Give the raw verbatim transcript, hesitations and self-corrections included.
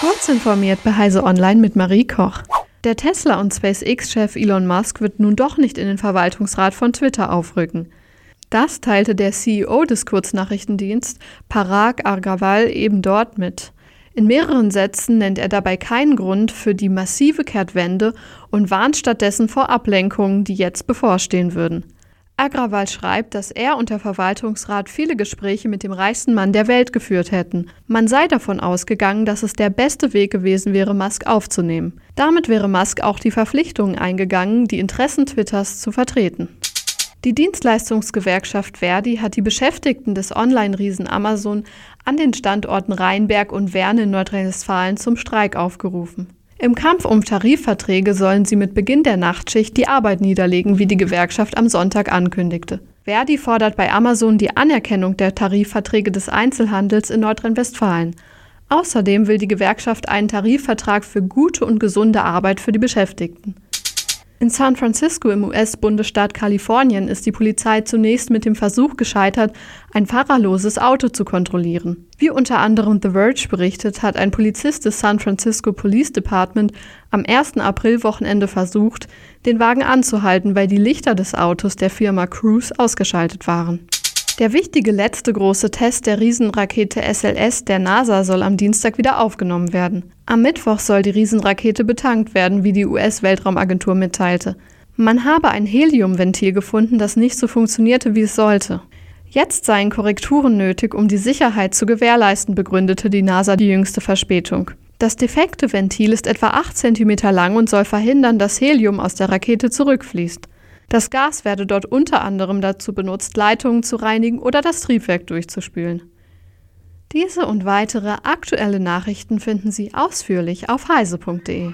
Kurz informiert bei Heise Online mit Marie Koch. Der Tesla- und SpaceX-Chef Elon Musk wird nun doch nicht in den Verwaltungsrat von Twitter aufrücken. Das teilte der C E O des Kurznachrichtendienst Parag Agrawal eben dort mit. In mehreren Sätzen nennt er dabei keinen Grund für die massive Kehrtwende und warnt stattdessen vor Ablenkungen, die jetzt bevorstehen würden. Agrawal schreibt, dass er und der Verwaltungsrat viele Gespräche mit dem reichsten Mann der Welt geführt hätten. Man sei davon ausgegangen, dass es der beste Weg gewesen wäre, Musk aufzunehmen. Damit wäre Musk auch die Verpflichtungen eingegangen, die Interessen Twitters zu vertreten. Die Dienstleistungsgewerkschaft Verdi hat die Beschäftigten des Online-Riesen Amazon an den Standorten Rheinberg und Werne in Nordrhein-Westfalen zum Streik aufgerufen. Im Kampf um Tarifverträge sollen sie mit Beginn der Nachtschicht die Arbeit niederlegen, wie die Gewerkschaft am Sonntag ankündigte. Verdi fordert bei Amazon die Anerkennung der Tarifverträge des Einzelhandels in Nordrhein-Westfalen. Außerdem will die Gewerkschaft einen Tarifvertrag für gute und gesunde Arbeit für die Beschäftigten. In San Francisco im U S-Bundesstaat Kalifornien ist die Polizei zunächst mit dem Versuch gescheitert, ein fahrerloses Auto zu kontrollieren. Wie unter anderem The Verge berichtet, hat ein Polizist des San Francisco Police Department am ersten April-Wochenende versucht, den Wagen anzuhalten, weil die Lichter des Autos der Firma Cruise ausgeschaltet waren. Der wichtige letzte große Test der Riesenrakete S L S der NASA soll am Dienstag wieder aufgenommen werden. Am Mittwoch soll die Riesenrakete betankt werden, wie die U S-Weltraumagentur mitteilte. Man habe ein Heliumventil gefunden, das nicht so funktionierte, wie es sollte. Jetzt seien Korrekturen nötig, um die Sicherheit zu gewährleisten, begründete die NASA die jüngste Verspätung. Das defekte Ventil ist etwa acht Zentimeter lang und soll verhindern, dass Helium aus der Rakete zurückfließt. Das Gas werde dort unter anderem dazu benutzt, Leitungen zu reinigen oder das Triebwerk durchzuspülen. Diese und weitere aktuelle Nachrichten finden Sie ausführlich auf heise punkt de.